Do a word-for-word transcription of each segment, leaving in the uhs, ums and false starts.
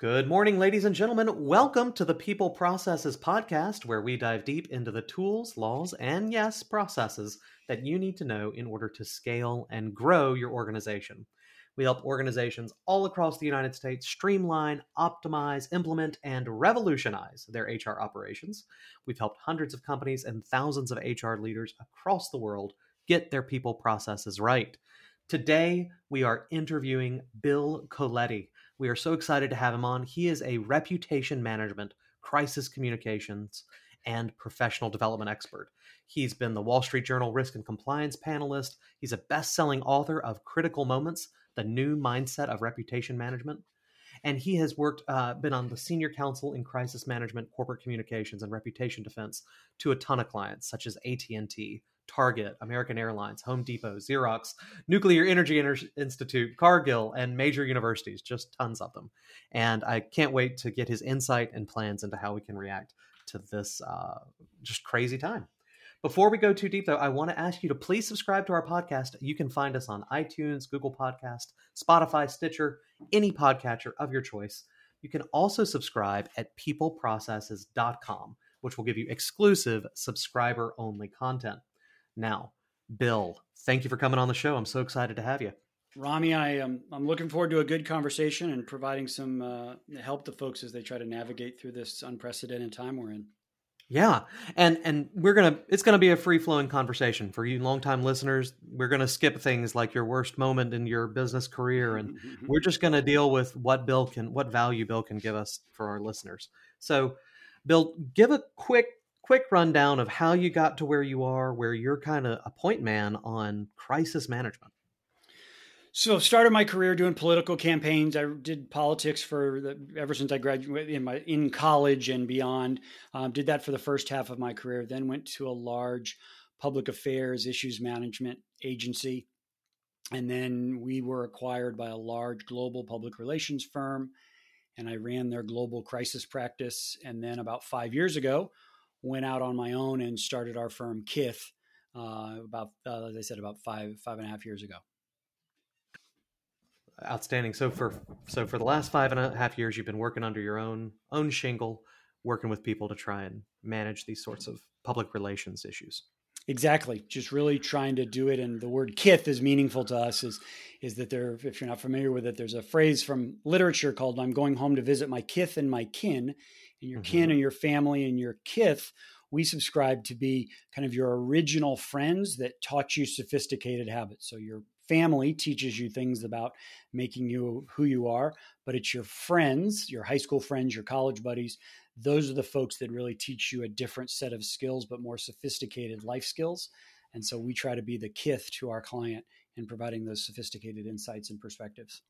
Good morning, ladies and gentlemen. Welcome to the People Processes podcast, where we dive deep into the tools, laws, and yes, processes that you need to know in order to scale and grow your organization. We help organizations all across the United States streamline, optimize, implement, and revolutionize their H R operations. We've helped hundreds of companies and thousands of H R leaders across the world get their people processes right. Today, we are interviewing Bill Coletti. We are so excited to have him on. He is a reputation management, crisis communications, and professional development expert. He's been the Wall Street Journal Risk and Compliance panelist. He's a best-selling author of Critical Moments: The New Mindset of Reputation Management. And he has worked, uh, been on the senior counsel in crisis management, corporate communications, and reputation defense to a ton of clients such as A T and T, Target, American Airlines, Home Depot, Xerox, Nuclear Energy Institute, Cargill, and major universities, just tons of them. And I can't wait to get his insight and plans into how we can react to this uh, just crazy time. Before we go too deep, though, I want to ask you to please subscribe to our podcast. You can find us on iTunes, Google Podcast, Spotify, Stitcher, any podcatcher of your choice. You can also subscribe at people processes dot com, which will give you exclusive subscriber-only content. Now, Bill, thank you for coming on the show. I'm so excited to have you. Rami, I am, I'm looking forward to a good conversation and providing some uh, help to folks as they try to navigate through this unprecedented time we're in. Yeah. And and we're going to, it's going to be a free flowing conversation for you longtime listeners. We're going to skip things like your worst moment in your business career. And we're just going to deal with what Bill can, what value Bill can give us for our listeners. So Bill, give a quick, quick rundown of how you got to where you are, where you're kind of a point man on crisis management. So started my career doing political campaigns. I did politics for the, ever since I graduated in, my, in college and beyond. Um, did that for the first half of my career, then went to a large public affairs issues management agency. And then we were acquired by a large global public relations firm, and I ran their global crisis practice. And then about five years ago, went out on my own and started our firm Kith, uh, about, uh, as I said, about five, five and a half years ago. Outstanding. So for so for the last five and a half years, you've been working under your own own shingle, working with people to try and manage these sorts of public relations issues. Exactly. Just really trying to do it. And the word Kith is meaningful to us is, is that there, if you're not familiar with it, there's a phrase from literature called, I'm going home to visit my Kith and my kin. And your mm-hmm. kin and your family and your Kith, we subscribe to be kind of your original friends that taught you sophisticated habits. So your family teaches you things about making you who you are, but it's your friends, your high school friends, your college buddies. Those are the folks that really teach you a different set of skills, but more sophisticated life skills. And so we try to be the Kith to our client in providing those sophisticated insights and perspectives.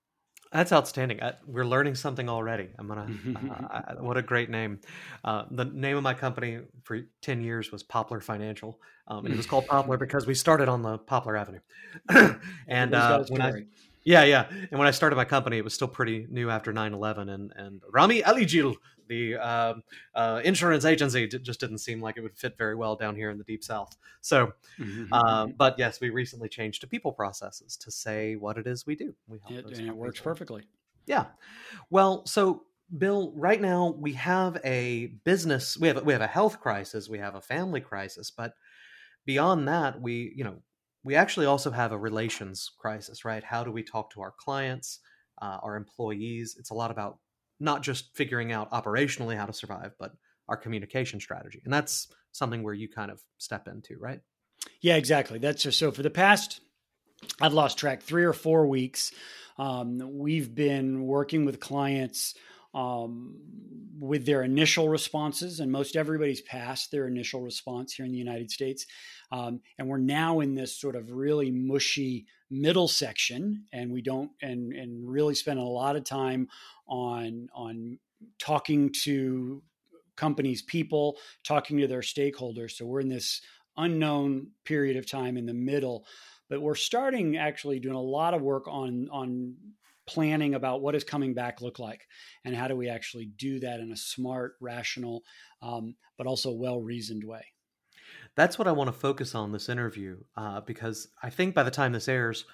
That's outstanding. I, we're learning something already. I'm gonna. uh, I, what a great name! Uh, the name of my company for ten years was Poplar Financial, um, and it was called Poplar because we started on the Poplar Avenue. and uh, when I, yeah, yeah, and when I started my company, it was still pretty new after nine eleven, and and Rami Alijil, the uh, uh, insurance agency, d- just didn't seem like it would fit very well down here in the Deep South. So, uh, but yes, we recently changed to People Processes to say what it is we do. We help it, those and it works perfectly. Yeah. Well, so Bill, right now we have a business, we have we have a health crisis, we have a family crisis, but beyond that, we you know we actually also have a relations crisis, right? How do we talk to our clients, uh, our employees? It's a lot about not just figuring out operationally how to survive, but our communication strategy. And that's something where you kind of step into, right? Yeah, exactly. That's just, so for the past, I've lost track, three or four weeks, um, we've been working with clients um, with their initial responses, and most everybody's passed their initial response here in the United States. Um, and we're now in this sort of really mushy middle section, and we don't, and, and really spend a lot of time on, on talking to companies, people, talking to their stakeholders. So we're in this unknown period of time in the middle, but we're starting actually doing a lot of work on, on planning about what is coming back look like, and how do we actually do that in a smart, rational, um, but also well-reasoned way. That's what I want to focus on this interview, uh, because I think by the time this airs,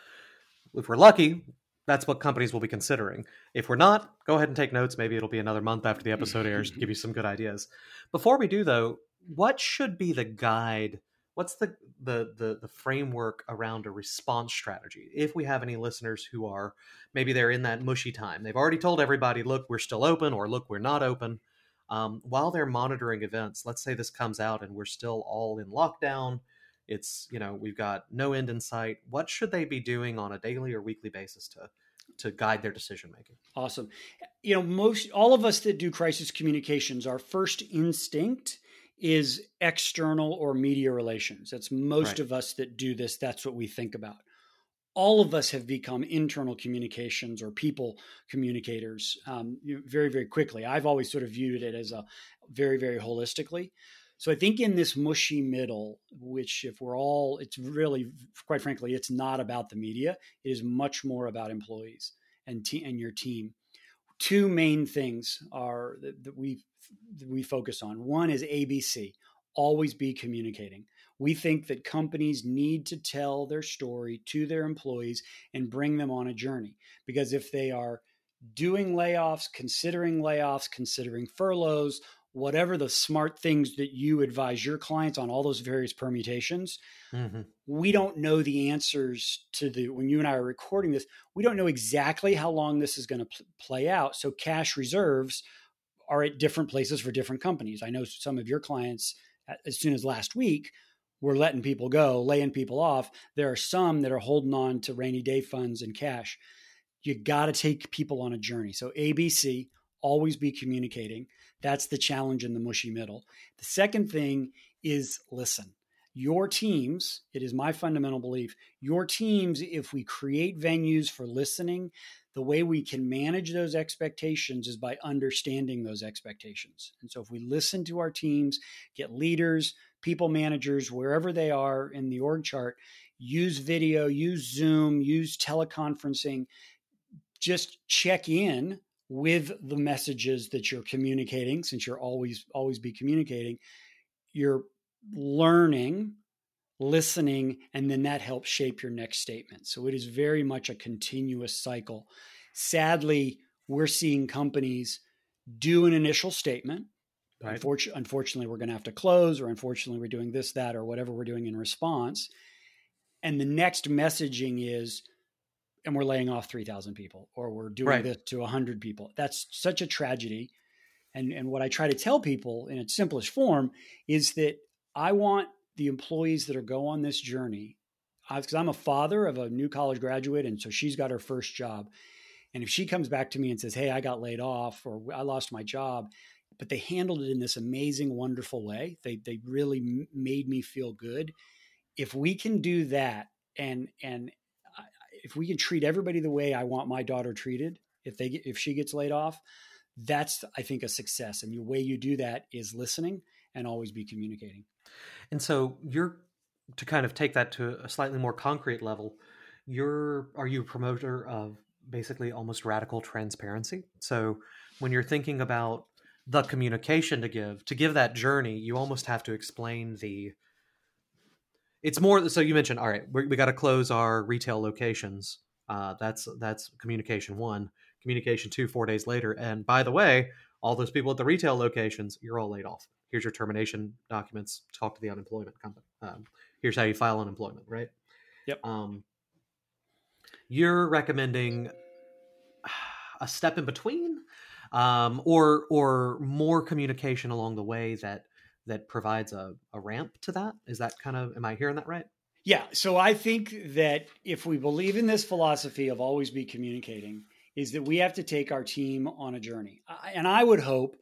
if we're lucky, that's what companies will be considering. If we're not, go ahead and take notes. Maybe it'll be another month after the episode airs to give you some good ideas. Before we do, though, what should be the guide? What's the, the the the framework around a response strategy? If we have any listeners who are, maybe they're in that mushy time. They've already told everybody, look, we're still open, or look, we're not open. Um, while they're monitoring events, let's say this comes out and we're still all in lockdown. It's, you know, we've got no end in sight. What should they be doing on a daily or weekly basis to to guide their decision making? Awesome. You know, most all of us that do crisis communications, our first instinct is external or media relations. That's most right. of us that do this. That's what we think about. All of us have become internal communications or people communicators um, very, very quickly. I've always sort of viewed it as a very, very holistically. So I think in this mushy middle, which if we're all, it's really, quite frankly, it's not about the media. It is much more about employees and te- and your team. Two main things are that, that we that we focus on. One is A B C, always be communicating. We think that companies need to tell their story to their employees and bring them on a journey, because if they are doing layoffs, considering layoffs, considering furloughs, whatever the smart things that you advise your clients on, all those various permutations, mm-hmm. we don't know the answers to the, when you and I are recording this, we don't know exactly how long this is going to pl- play out. So cash reserves are at different places for different companies. I know some of your clients, as soon as last week, were letting people go, laying people off. There are some that are holding on to rainy day funds and cash. You got to take people on a journey. So A B C, always be communicating. That's the challenge in the mushy middle. The second thing is listen. Your teams, it is my fundamental belief, your teams, if we create venues for listening, the way we can manage those expectations is by understanding those expectations. And so if we listen to our teams, get leaders, people managers, wherever they are in the org chart, use video, use Zoom, use teleconferencing, just check in with the messages that you're communicating, since you're always, always be communicating, you're learning, listening, and then that helps shape your next statement. So it is very much a continuous cycle. Sadly, we're seeing companies do an initial statement. Right. Unfortun- unfortunately, we're going to have to close, or unfortunately, we're doing this, that, or whatever we're doing in response. And the next messaging is, and we're laying off three thousand people, or we're doing right. this to one hundred people. That's such a tragedy. And, and what I try to tell people in its simplest form is that I want the employees that are go on this journey, because I'm a father of a new college graduate, and so she's got her first job. And if she comes back to me and says, hey, I got laid off, or I lost my job, but they handled it in this amazing, wonderful way. They they really m- made me feel good. If we can do that, and and if we can treat everybody the way I want my daughter treated, if they get, if she gets laid off, that's, I think, a success. And the way you do that is listening and always be communicating. And so you're, to kind of take that to a slightly more concrete level, you're, are you a promoter of basically almost radical transparency? So when you're thinking about the communication to give, to give that journey, you almost have to explain the, it's more, so you mentioned, all right, we, we got to close our retail locations. Uh, that's that's communication one. Communication two, four days later. And by the way, all those people at the retail locations, you're all laid off. Here's your termination documents. Talk to the unemployment company. Um, here's how you file unemployment, right? Yep. Um, you're recommending a step in between, um, or or more communication along the way that that provides a, a ramp to that? Is that kind of, am I hearing that right? Yeah. So I think that if we believe in this philosophy of always be communicating, is that we have to take our team on a journey. And I would hope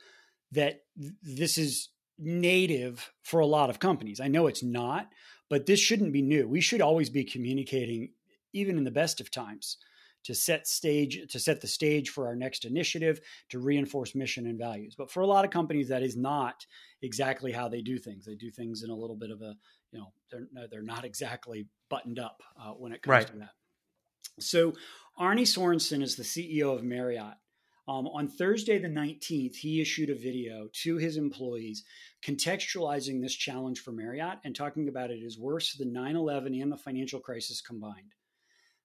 that this is native for a lot of companies. I know it's not, but this shouldn't be new. We should always be communicating, even in the best of times, to set stage, to set the stage for our next initiative, to reinforce mission and values. But for a lot of companies, that is not exactly how they do things. They do things in a little bit of a, you know, they're, they're not exactly buttoned up uh, when it comes right. to that. So Arne Sorenson is the C E O of Marriott. Um, on Thursday the nineteenth, he issued a video to his employees contextualizing this challenge for Marriott and talking about it is worse than nine eleven and the financial crisis combined.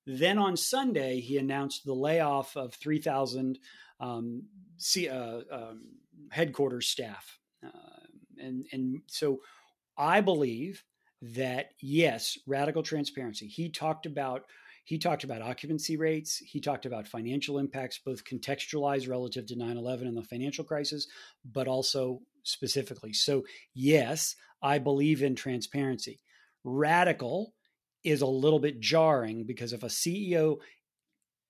Then on Sunday, he announced the layoff of three thousand um, C, uh, um, headquarters staff. Uh, and, and so I believe that, yes, radical transparency. He talked about He talked about occupancy rates. He talked about financial impacts, both contextualized relative to nine eleven and the financial crisis, but also specifically. So yes, I believe in transparency. Radical is a little bit jarring because if a C E O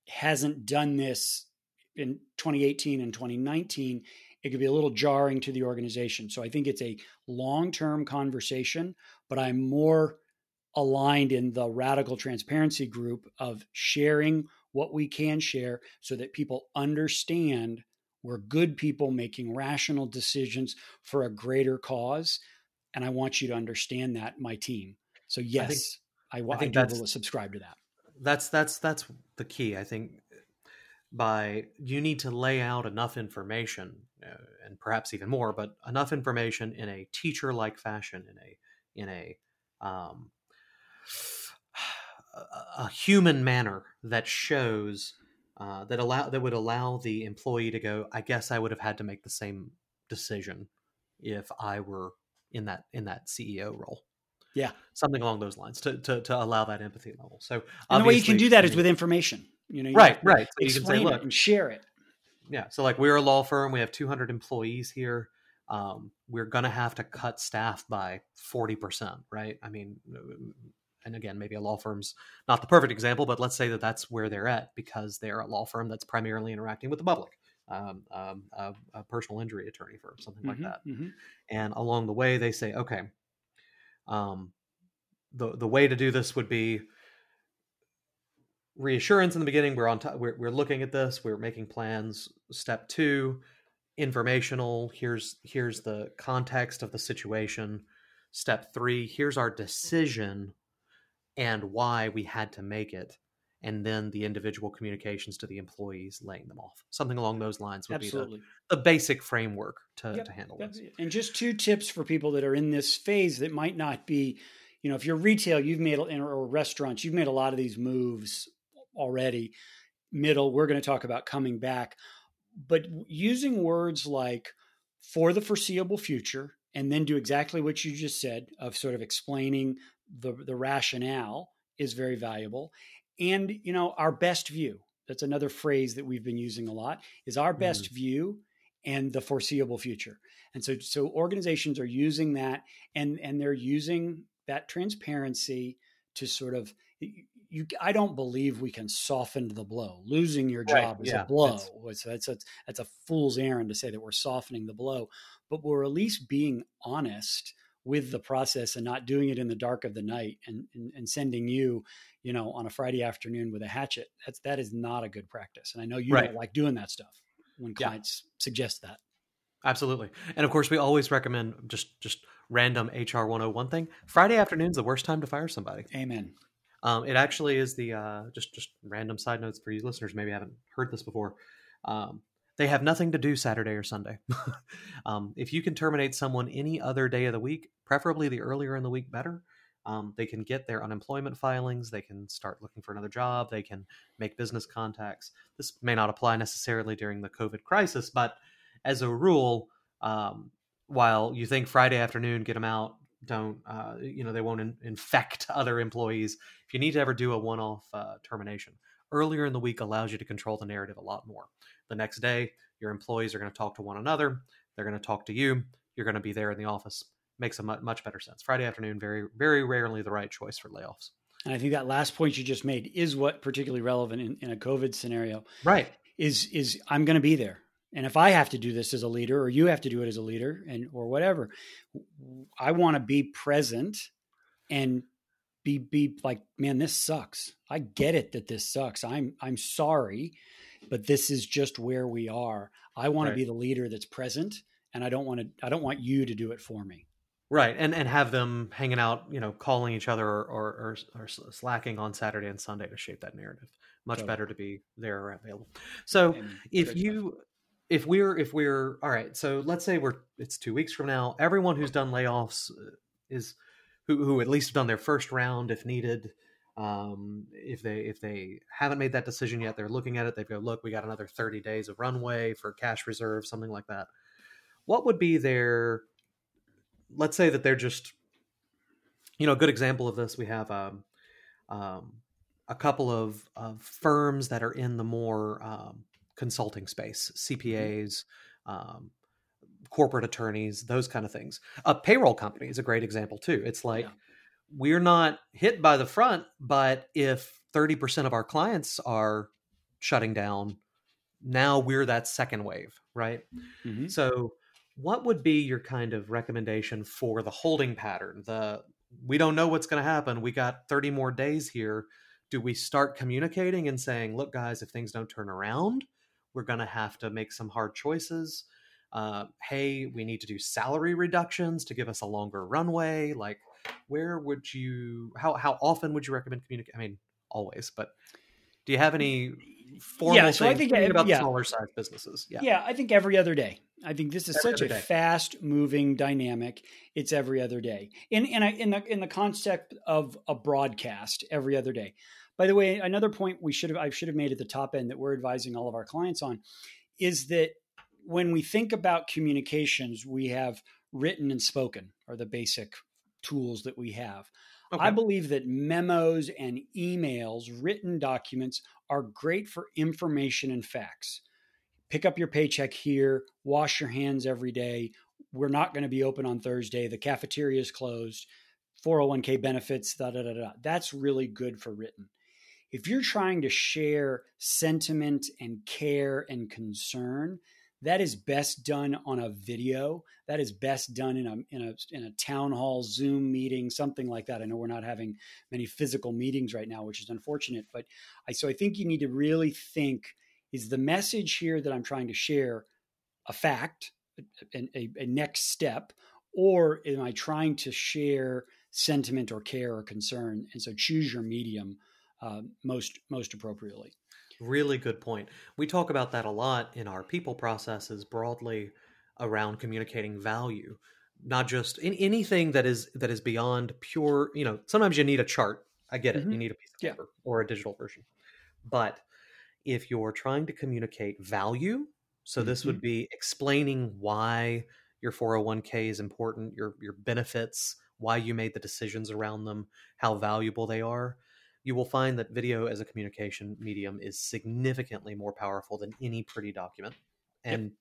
hasn't done this in twenty eighteen and twenty nineteen, it could be a little jarring to the organization. So I think it's a long-term conversation, but I'm more aligned in the radical transparency group of sharing what we can share so that people understand we're good people making rational decisions for a greater cause. And I want you to understand that, my team. So yes, I, think, I, I, think I do subscribe to that. That's, that's, that's the key. I think by you need to lay out enough information uh, and perhaps even more, but enough information in a teacher-like fashion, in a, in a, um, a human manner that shows uh, that allow that would allow the employee to go, I guess I would have had to make the same decision if I were in that in that C E O role. Yeah, something along those lines to to, to allow that empathy level. So and the way you can do that is with information. You know, you right, right. So you can say, look, and share it. Yeah. So like we're a law firm. We have two hundred employees here. Um, we're going to have to cut staff by forty percent. Right. I mean. And again, maybe a law firm's not the perfect example, but let's say that that's where they're at because they're a law firm that's primarily interacting with the public, um, um, a, a personal injury attorney firm, something mm-hmm, like that. Mm-hmm. And along the way, they say, okay, um, the the way to do this would be reassurance in the beginning. We're on, t- we're we're looking at this. We're making plans. Step two, informational. Here's here's the context of the situation. Step three, here's our decision and why we had to make it, and then the individual communications to the employees laying them off. Something along those lines would Absolutely. be the, the basic framework to, yep. to handle this. And just two tips for people that are in this phase that might not be, you know, if you're retail, you've made, or restaurants, you've made a lot of these moves already. Middle, we're going to talk about coming back. But using words like for the foreseeable future, and then do exactly what you just said of sort of explaining the the rationale is very valuable. And, you know, our best view, that's another phrase that we've been using a lot, is our best mm-hmm. view and the foreseeable future. And so so organizations are using that and, and they're using that transparency to sort of, you. I don't believe we can soften the blow. Losing your job right. is yeah. a blow. That's, that's, that's, that's a fool's errand to say that we're softening the blow, but we're at least being honest with the process and not doing it in the dark of the night and, and, and sending you, you know, on a Friday afternoon with a hatchet. That's, that is not a good practice. And I know you right. don't like doing that stuff when clients yeah. suggest that. Absolutely. And of course we always recommend just, just random H R one oh one thing. Friday afternoon's the worst time to fire somebody. Amen. Um, it actually is the, uh, just, just random side notes for you listeners. Maybe haven't heard this before. Um, They have nothing to do Saturday or Sunday. um, if you can terminate someone any other day of the week, preferably the earlier in the week better, um, they can get their unemployment filings. They can start looking for another job. They can make business contacts. This may not apply necessarily during the COVID crisis, but as a rule, um, while you think Friday afternoon, get them out, don't, uh, you know, they won't in- infect other employees. If you need to ever do a one-off uh, termination, earlier in the week allows you to control the narrative a lot more. The next day, your employees are going to talk to one another. They're going to talk to you. You're going to be there in the office. Makes a much better sense. Friday afternoon, very, very rarely the right choice for layoffs. And I think that last point you just made is what particularly relevant in, in a COVID scenario. Right. Is, is I'm going to be there. And if I have to do this as a leader or you have to do it as a leader and or whatever, I want to be present and be, be like, man, this sucks. I get it that this sucks. I'm, I'm sorry. But this is just where we are. I want right. to be the leader that's present, and I don't want to. I don't want you to do it for me. Right, and and have them hanging out, you know, calling each other or or, or, or slacking on Saturday and Sunday to shape that narrative. Much totally. better to be there or available. So and if you, stuff. if we're, if we're all right. So let's say we're it's two weeks from now. Everyone who's done layoffs is who who at least have done their first round if needed. Um, if they if they haven't made that decision yet, they're looking at it. They go, look, we got another thirty days of runway for cash reserve, something like that. What would be their, let's say that they're just, you know, a good example of this. We have um, um, a couple of, of firms that are in the more um, consulting space, C P As, um, corporate attorneys, those kind of things. A payroll company is a great example too. It's like, yeah. We're not hit by the front, but if thirty percent of our clients are shutting down, now we're that second wave, right? Mm-hmm. So what would be your kind of recommendation for the holding pattern? The, we don't know what's going to happen. We got thirty more days here. Do we start communicating and saying, look, guys, if things don't turn around, we're going to have to make some hard choices. Uh, hey, we need to do salary reductions to give us a longer runway. Like, where would you, how, how often would you recommend communicate? I mean, always, but do you have any formal yeah, so I think I, about yeah. smaller size businesses? Yeah. yeah, I think every other day. I think this is every such a day. fast moving dynamic. It's every other day. In, in, a, in, the, in the concept of a broadcast, every other day. By the way, another point we should have, I should have made at the top end that we're advising all of our clients on is that when we think about communications, we have written and spoken are the basic tools that we have. Okay. I believe that memos and emails, written documents, are great for information and facts. Pick up your paycheck here, wash your hands every day. We're not going to be open on Thursday. The cafeteria is closed, four oh one k benefits, da, da, da, da. That's really good for written. If you're trying to share sentiment and care and concern, that is best done on a video. That is best done in a in a in a town hall Zoom meeting, something like that. I know we're not having many physical meetings right now, which is unfortunate. But I so I think you need to really think: is the message here that I'm trying to share a fact, a, a, a next step, or am I trying to share sentiment or care or concern? And so choose your medium uh, most most appropriately. Really good point. We talk about that a lot in our people processes broadly around communicating value, not just in anything that is that is beyond pure, you know, sometimes you need a chart. I get it. Mm-hmm. You need a piece of yeah. paper or a digital version. But if you're trying to communicate value, so this mm-hmm. would be explaining why your four oh one k is important, your your benefits, why you made the decisions around them, how valuable they are. You will find that video as a communication medium is significantly more powerful than any pretty document and yep.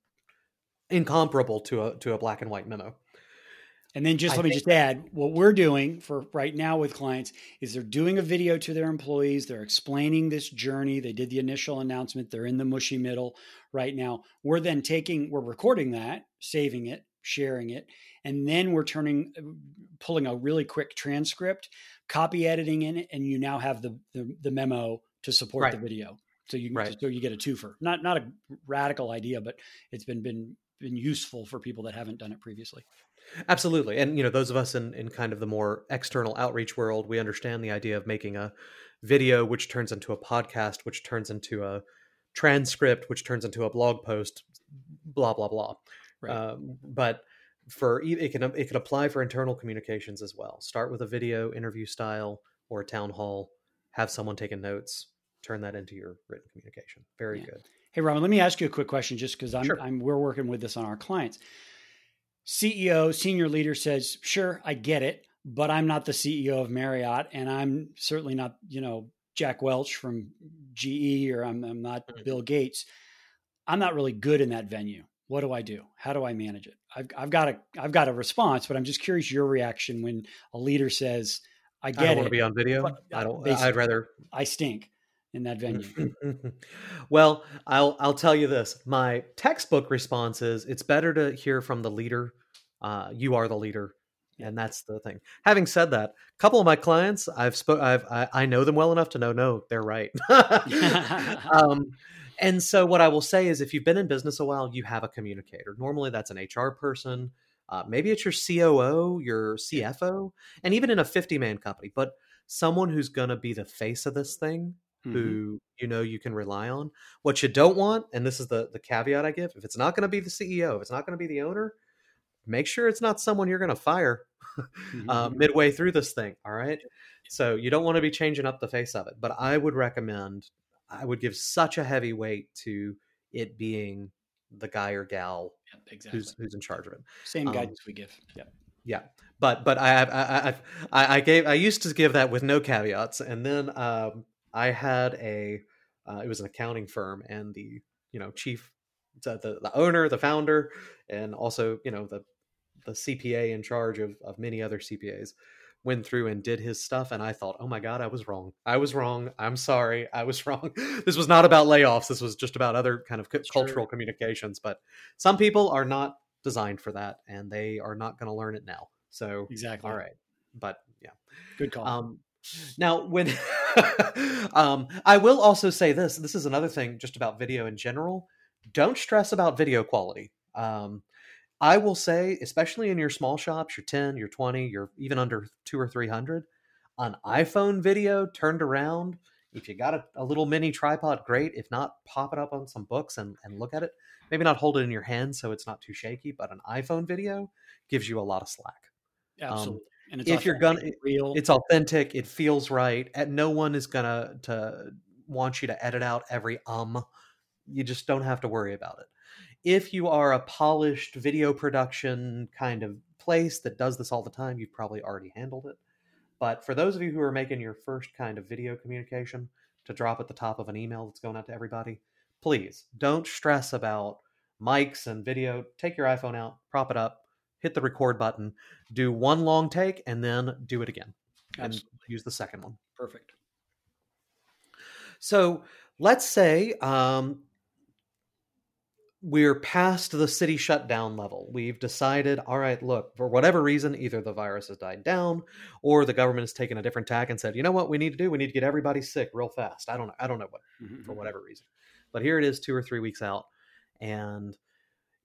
incomparable to a to a black and white memo. And then just I let me just add, what we're doing for right now with clients is they're doing a video to their employees. They're explaining this journey. They did the initial announcement. They're in the mushy middle right now. We're then taking, we're recording that, saving it, sharing it. And then we're turning, pulling a really quick transcript, copy editing in it. And you now have the, the, the memo to support right. the video. So you, right. so you get a twofer, not, not a radical idea, but it's been, been, been useful for people that haven't done it previously. Absolutely. And, you know, those of us in, in kind of the more external outreach world, we understand the idea of making a video, which turns into a podcast, which turns into a transcript, which turns into a blog post, blah, blah, blah. Right. Uh, but for it can it can apply for internal communications as well. Start with a video interview style or a town hall. Have someone taking notes. Turn that into your written communication. Very yeah. good. Hey, Rami, let me ask you a quick question, just because I'm, sure. I'm we're working with this on our clients. C E O, senior leader says, "Sure, I get it, but I'm not the C E O of Marriott, and I'm certainly not, you know, Jack Welch from G E, or I'm I'm not mm-hmm. Bill Gates. I'm not really good in that venue. What do I do? How do I manage it?" I've, I've got a, I've got a response, but I'm just curious your reaction when a leader says, "I get it. I don't want to be on video. I don't. I'd rather I stink in that venue." Well, I'll I'll tell you this. My textbook response is: it's better to hear from the leader. Uh, you are the leader, and that's the thing. Having said that, a couple of my clients, I've spoke, I've I, I know them well enough to know. No, they're right. um, And so what I will say is if you've been in business a while, you have a communicator. Normally that's an H R person. Uh, maybe it's your C O O, your C F O, and even in a fifty man company, but someone who's going to be the face of this thing mm-hmm. who, you know, you can rely on. What you don't want, and this is the, the caveat I give, if it's not going to be the C E O, if it's not going to be the owner, make sure it's not someone you're going to fire mm-hmm. uh, midway through this thing. All right. So you don't want to be changing up the face of it. But I would recommend, I would give such a heavy weight to it being the guy or gal yeah, exactly. who's, who's in charge of it. Same um, guidance we give. Yeah. Yeah. But, but I, I, I, I gave, I used to give that with no caveats. And then um, I had a, uh, it was an accounting firm, and the, you know, chief, the, the, the owner, the founder, and also, you know, the, the C P A in charge of, of many other C P As went through and did his stuff. And I thought, oh my God, I was wrong. I was wrong. I'm sorry. I was wrong. This was not about layoffs. This was just about other kind of That's cultural true. communications, but some people are not designed for that, and they are not going to learn it now. So exactly. All right. But yeah, good call. Um, now when, um, I will also say this, this is another thing just about video in general. Don't stress about video quality. Um, I will say, especially in your small shops, your ten, your twenty, your even under two or three hundred, an iPhone video turned around. If you got a, a little mini tripod, great. If not, pop it up on some books and, and look at it. Maybe not hold it in your hand so it's not too shaky, but an iPhone video gives you a lot of slack. Absolutely. Um, and it's if you're gonna, real. It's authentic. It feels right. And no one is gonna to want you to edit out every um. You just don't have to worry about it. If you are a polished video production kind of place that does this all the time, you've probably already handled it. But for those of you who are making your first kind of video communication to drop at the top of an email that's going out to everybody, please don't stress about mics and video. Take your iPhone out, prop it up, hit the record button, do one long take, and then do it again. Absolutely. And use the second one. Perfect. So let's say... Um, we're past the city shutdown level. We've decided, all right, look, for whatever reason, either the virus has died down or the government has taken a different tack and said, you know what we need to do? We need to get everybody sick real fast. I don't know. I don't know what, mm-hmm. for whatever reason, but here it is two or three weeks out and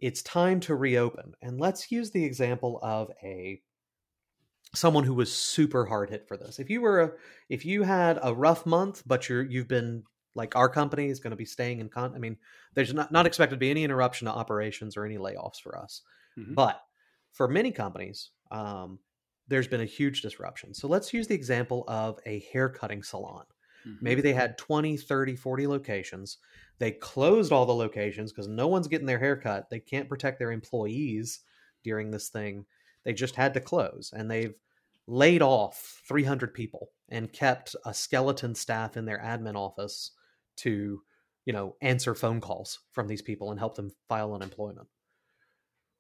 it's time to reopen. And let's use the example of a, someone who was super hard hit for this. If you were, a, if you had a rough month, but you're, you've been like our company is going to be staying in con. I mean, there's not, not expected to be any interruption to operations or any layoffs for us. Mm-hmm. But for many companies, um, there's been a huge disruption. So let's use the example of a haircutting salon. Mm-hmm. Maybe they had twenty, thirty, forty locations. They closed all the locations because no one's getting their haircut. They can't protect their employees during this thing. They just had to close, and they've laid off three hundred people and kept a skeleton staff in their admin office to, you know, answer phone calls from these people and help them file unemployment.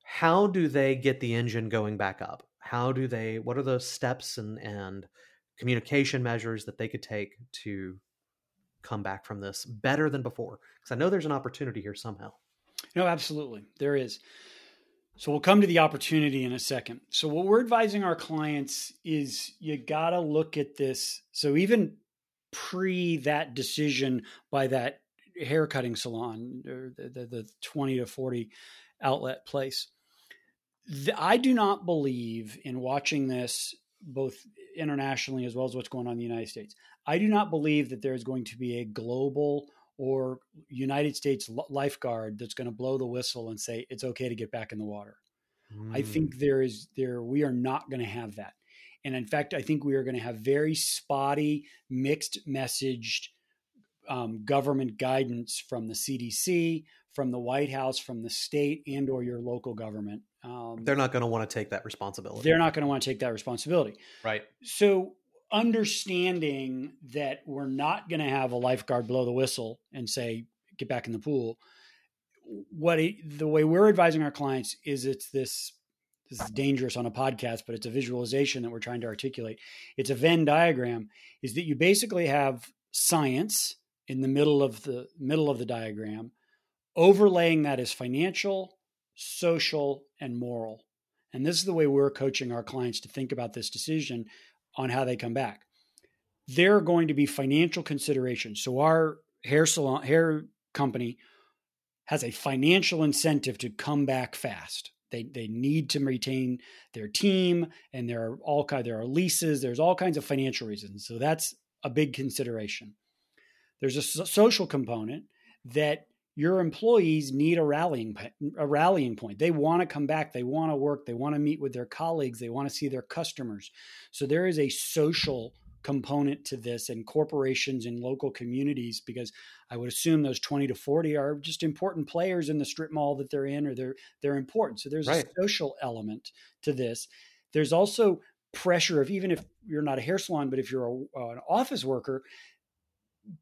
How do they get the engine going back up? How do they, what are the steps and, and communication measures that they could take to come back from this better than before? Because I know there's an opportunity here somehow. No, absolutely. There is. So we'll come to the opportunity in a second. So what we're advising our clients is you got to look at this. So even pre that decision by that hair cutting salon or the, the, the twenty to forty outlet place. The, I do not believe in watching this both internationally as well as what's going on in the United States. I do not believe that there's going to be a global or United States lifeguard that's going to blow the whistle and say, it's okay to get back in the water. Mm. I think there is there, we are not going to have that. And in fact, I think we are going to have very spotty, mixed messaged um, government guidance from the C D C, from the White House, from the state and or your local government. Um, they're not going to want to take that responsibility. They're not going to want to take that responsibility. Right. So understanding that we're not going to have a lifeguard blow the whistle and say, get back in the pool. What it, the way we're advising our clients is it's this, this is dangerous on a podcast, but it's a visualization that we're trying to articulate. It's a Venn diagram is that you basically have science in the middle of the middle of the diagram, overlaying that is financial, social, and moral. And this is the way we're coaching our clients to think about this decision on how they come back. There are going to be financial considerations. So our hair salon, hair company has a financial incentive to come back fast. They they need to retain their team, and there are all kind there are leases, there's all kinds of financial reasons. So that's a big consideration. There's a so- social component that your employees need a rallying a rallying point. They want to come back. They want to work. They want to meet with their colleagues. They want to see their customers. So there is a social component to this and corporations and local communities, because I would assume those twenty to forty are just important players in the strip mall that they're in, or they're, they're important. So there's right. a social element to this. There's also pressure of, even if you're not a hair salon, but if you're a, uh, an office worker,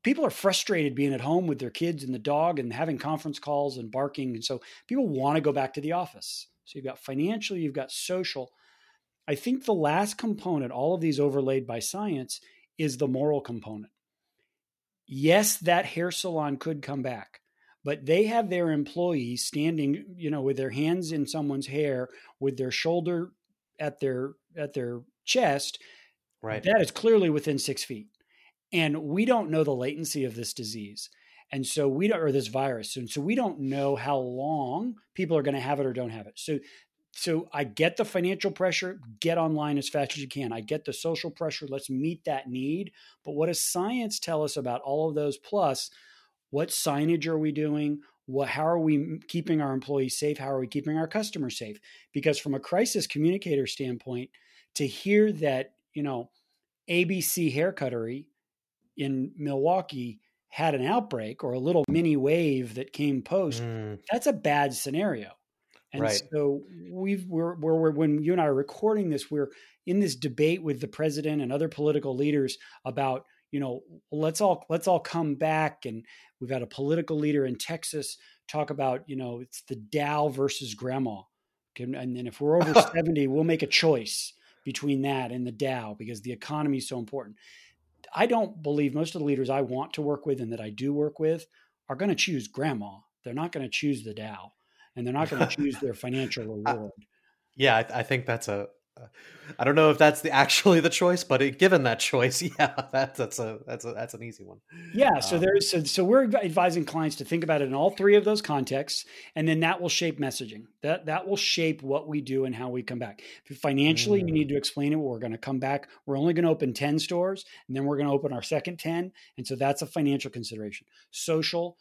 people are frustrated being at home with their kids and the dog and having conference calls and barking. And so people want to go back to the office. So you've got financial, you've got social. I think the last component, all of these overlaid by science, is the moral component. Yes, that hair salon could come back, but they have their employees standing, you know, with their hands in someone's hair, with their shoulder at their at their chest. Right. That is clearly within six feet. And we don't know the latency of this disease. And so we don't, or this virus. And so we don't know how long people are going to have it or don't have it. So So I get the financial pressure, get online as fast as you can. I get the social pressure, let's meet that need. But what does science tell us about all of those? Plus, what signage are we doing? What, how are we keeping our employees safe? How are we keeping our customers safe? Because from a crisis communicator standpoint, to hear that, you know, A B C Haircuttery in Milwaukee had an outbreak or a little mini wave that came post, mm. that's a bad scenario. And right. so we've, we're, we're, we're, when you and I are recording this, we're in this debate with the president and other political leaders about, you know, let's all, let's all come back. And we've had a political leader in Texas talk about, you know, it's the Dow versus grandma. And then if we're over seventy, we'll make a choice between that and the Dow because the economy is so important. I don't believe most of the leaders I want to work with and that I do work with are going to choose grandma. They're not going to choose the Dow. And they're not going to choose their financial reward. I, yeah, I, I think that's a. Uh, I don't know if that's the actually the choice, but it, given that choice, yeah, that's that's a that's a that's an easy one. Yeah, so um, there's so, so we're advising clients to think about it in all three of those contexts, and then that will shape messaging. That that will shape what we do and how we come back. Financially, mm. you need to explain it. We're going to come back. We're only going to open ten stores, and then we're going to open our second ten, and so that's a financial consideration. Social,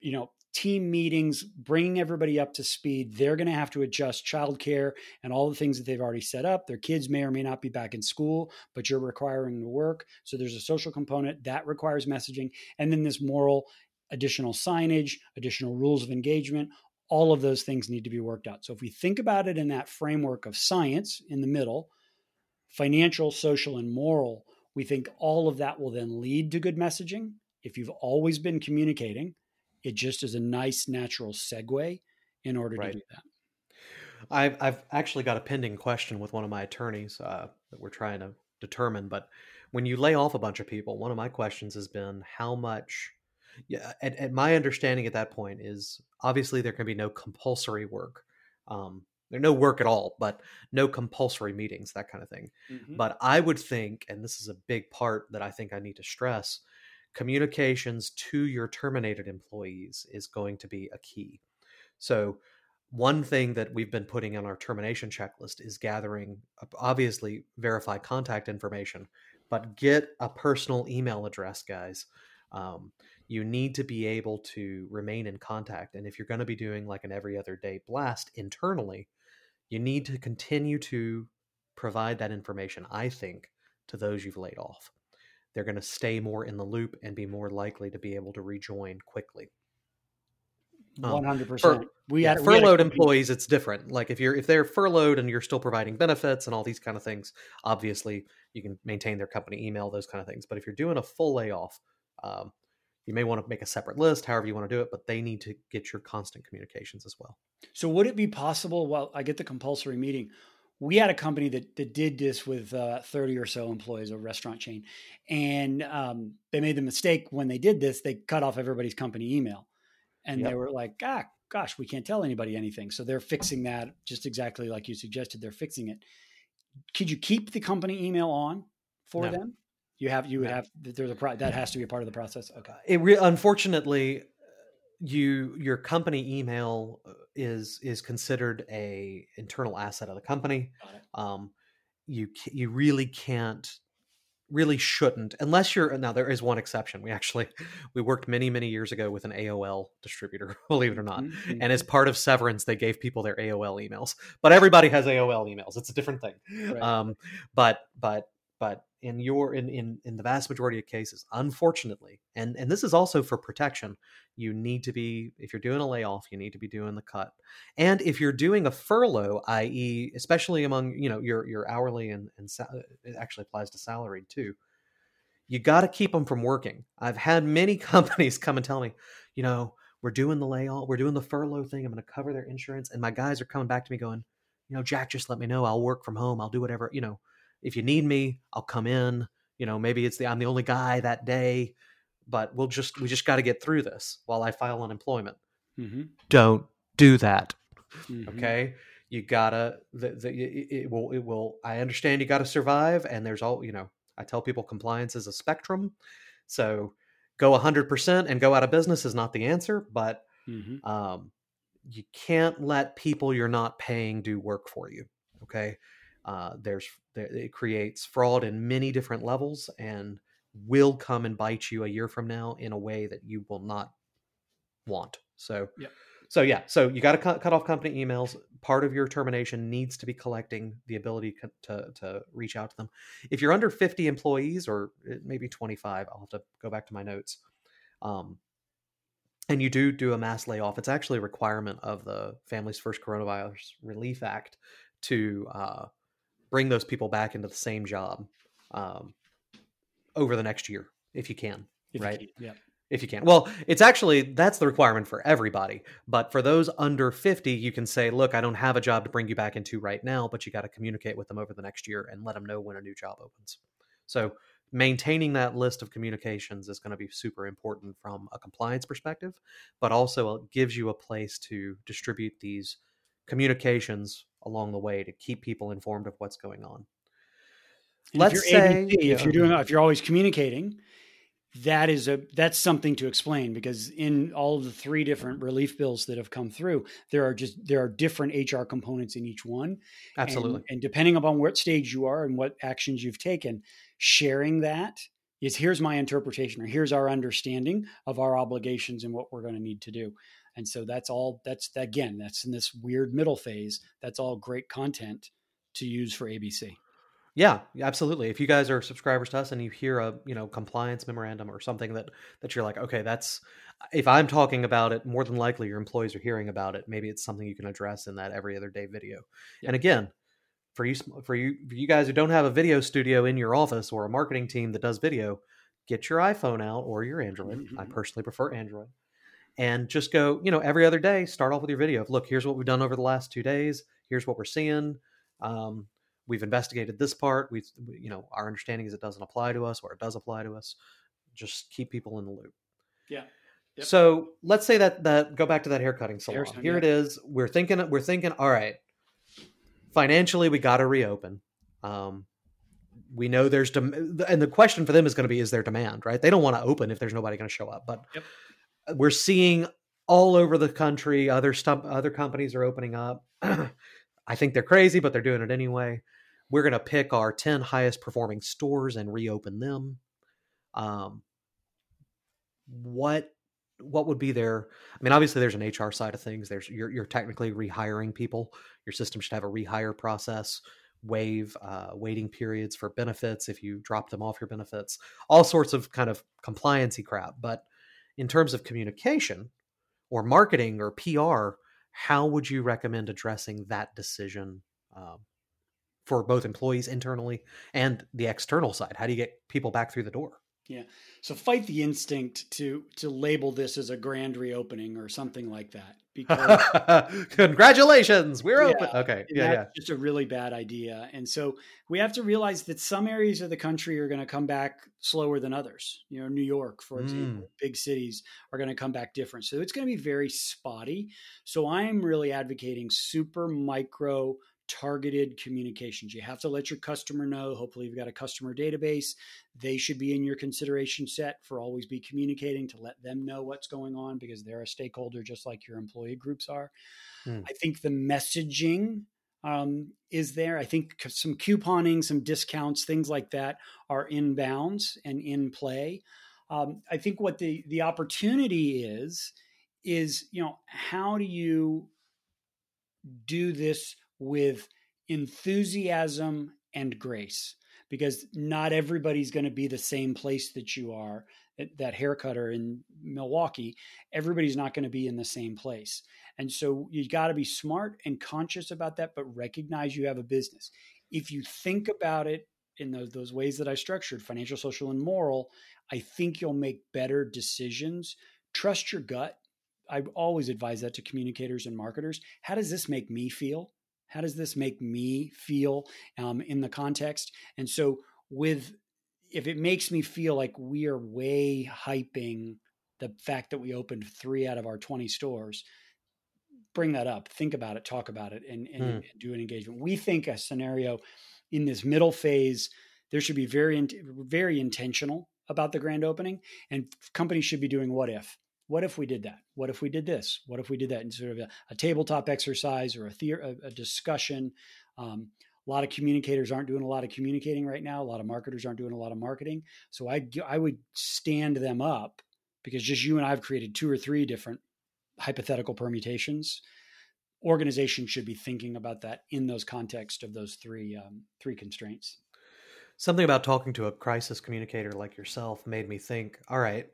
you know. Team meetings, bringing everybody up to speed. They're going to have to adjust childcare and all the things that they've already set up. Their kids may or may not be back in school, but you're requiring them to work. So there's a social component that requires messaging. And then this moral, additional signage, additional rules of engagement, all of those things need to be worked out. So if we think about it in that framework of science in the middle, financial, social, and moral, we think all of that will then lead to good messaging. If you've always been communicating, it just is a nice, natural segue in order right. to do that. I've, I've actually got a pending question with one of my attorneys uh, that we're trying to determine. But when you lay off a bunch of people, one of my questions has been how much, yeah, at, at my understanding at that point is obviously there can be no compulsory work. Um, there no work at all, but no compulsory meetings, that kind of thing. Mm-hmm. But I would think, and this is a big part that I think I need to stress, communications to your terminated employees is going to be a key. So one thing that we've been putting on our termination checklist is gathering, obviously, verify contact information, but get a personal email address, guys. Um, you need to be able to remain in contact. And if you're going to be doing like an every other day blast internally, you need to continue to provide that information, I think, to those you've laid off. They're going to stay more in the loop and be more likely to be able to rejoin quickly. One hundred percent. We had furloughed employees. It's different. Like if you're if they're furloughed and you're still providing benefits and all these kind of things, obviously you can maintain their company email, those kind of things. But if you're doing a full layoff, um, you may want to make a separate list, however you want to do it. But they need to get your constant communications as well. So would it be possible? Well, I get the compulsory meeting. We had a company that that did this with uh, thirty or so employees, a restaurant chain, and um, they made the mistake when they did this, they cut off everybody's company email. And yep. they were like, ah, gosh, we can't tell anybody anything. So they're fixing that just exactly like you suggested. They're fixing it. Could you keep the company email on for no. them? You have, you would no. have, there's a pro- that has to be a part of the process. Okay. It re- unfortunately, You your company email is is considered a internal asset of the company. Um, you you really can't, really shouldn't, unless you're. Now there is one exception. We actually we worked many many years ago with an A O L distributor, believe it or not. Mm-hmm. And as part of severance, they gave people their A O L emails. But everybody has A O L emails. It's a different thing. Right. Um, but but But in your in, in, in the vast majority of cases, unfortunately, and, and this is also for protection, you need to be, if you're doing a layoff, you need to be doing the cut. And if you're doing a furlough, that is, especially among, you know, your your hourly and, and sal- it actually applies to salaried too, you got to keep them from working. I've had many companies come and tell me, you know, we're doing the layoff, we're doing the furlough thing, I'm going to cover their insurance. And my guys are coming back to me going, you know, Jack, just let me know. I'll work from home. I'll do whatever, you know. If you need me, I'll come in, you know, maybe it's the, I'm the only guy that day, but we'll just, we just got to get through this while I file unemployment. Mm-hmm. Don't do that. Mm-hmm. Okay. You gotta, the, the, it, it will, it will, I understand you got to survive, and there's all, you know, I tell people compliance is a spectrum. So go a hundred percent and go out of business is not the answer, but mm-hmm. um, you can't let people you're not paying do work for you. Okay. Uh, there's there, it creates fraud in many different levels and will come and bite you a year from now in a way that you will not want. So, yeah. so yeah, so you got to cut, cut off company emails. Part of your termination needs to be collecting the ability co- to to reach out to them. If you're under fifty employees or maybe twenty-five, I'll have to go back to my notes. Um, and you do do a mass layoff. It's actually a requirement of the Families First Coronavirus Relief Act to, uh, bring those people back into the same job um, over the next year, if you can, if right? You can, yeah. If you can. Well, it's actually, that's the requirement for everybody. But for those under fifty, you can say, look, I don't have a job to bring you back into right now, but you got to communicate with them over the next year and let them know when a new job opens. So maintaining that list of communications is going to be super important from a compliance perspective, but also it gives you a place to distribute these communications along the way to keep people informed of what's going on. And Let's if you're say A D P, if you're doing, if you're always communicating, that is a, that's something to explain, because in all of the three different relief bills that have come through, there are just, there are different H R components in each one. Absolutely. And, and depending upon what stage you are and what actions you've taken, sharing that is here's my interpretation, or here's our understanding of our obligations and what we're going to need to do. And so that's all, that's, again, that's in this weird middle phase. That's all great content to use for A B C. Yeah, absolutely. If you guys are subscribers to us and you hear a, you know, compliance memorandum or something that, that you're like, okay, that's, if I'm talking about it, more than likely your employees are hearing about it. Maybe it's something you can address in that every other day video. Yeah. And again, for you, for you, for you guys who don't have a video studio in your office or a marketing team that does video, get your iPhone out or your Android. Mm-hmm. I personally prefer Android. And just go, you know, every other day, start off with your video of, look, here's what we've done over the last two days. Here's what we're seeing. Um, we've investigated this part. We've, you know, our understanding is it doesn't apply to us, or it does apply to us. Just keep people in the loop. Yeah. Yep. So let's say that, that go back to that haircutting salon. Hairstone, Here yeah. it is. We're thinking, we're thinking, all right, financially, we got to reopen. Um, we know there's, dem- and the question for them is going to be, is there demand, right? They don't want to open if there's nobody going to show up, but yep. We're seeing all over the country, other stuff, other companies are opening up. I think they're crazy, but they're doing it anyway. We're going to pick our ten highest performing stores and reopen them. Um, what, what would be their, I mean, obviously there's an H R side of things. There's, you're, you're technically rehiring people. Your system should have a rehire process, waive uh, waiting periods for benefits. If you drop them off your benefits, all sorts of kind of compliancy crap, but in terms of communication or marketing or P R, how would you recommend addressing that decision um, for both employees internally and the external side? How do you get people back through the door? Yeah. So fight the instinct to to label this as a grand reopening or something like that. Because congratulations, we're yeah, open. Okay. Yeah, that's yeah. just a really bad idea. And so we have to realize that some areas of the country are going to come back slower than others. You know, New York, for example, mm. big cities are going to come back different. So it's going to be very spotty. So I'm really advocating super micro targeted communications. You have to let your customer know. Hopefully you've got a customer database. They should be in your consideration set for always be communicating, to let them know what's going on, because they're a stakeholder just like your employee groups are. Mm. I think the messaging um, is there. I think some couponing, some discounts, things like that are in bounds and in play. Um, I think what the the opportunity is, is, you know, how do you do this with enthusiasm and grace? because not everybody's going to be the same place that you are. That haircutter in Milwaukee, everybody's not going to be in the same place. And so you got to be smart and conscious about that, but recognize you have a business. If you think about it in those, those ways that I structured, financial, social, and moral, I think you'll make better decisions. Trust your gut. I always advise that to communicators and marketers. How does this make me feel? How does this make me feel um, in the context? And so with if it makes me feel like we are way hyping the fact that we opened three out of our twenty stores, bring that up, think about it, talk about it, and, and, mm. and do an engagement. We think a scenario in this middle phase, there should be very, very intentional about the grand opening, and companies should be doing what if. What if we did that? What if we did this? What if we did that? And sort of a, a tabletop exercise or a, theor- a, a discussion. Um, A lot of communicators aren't doing a lot of communicating right now. A lot of marketers aren't doing a lot of marketing. So I, I would stand them up, because just you and I have created two or three different hypothetical permutations. Organizations should be thinking about that in those contexts of those three um, three constraints. Something about talking to a crisis communicator like yourself made me think, all right,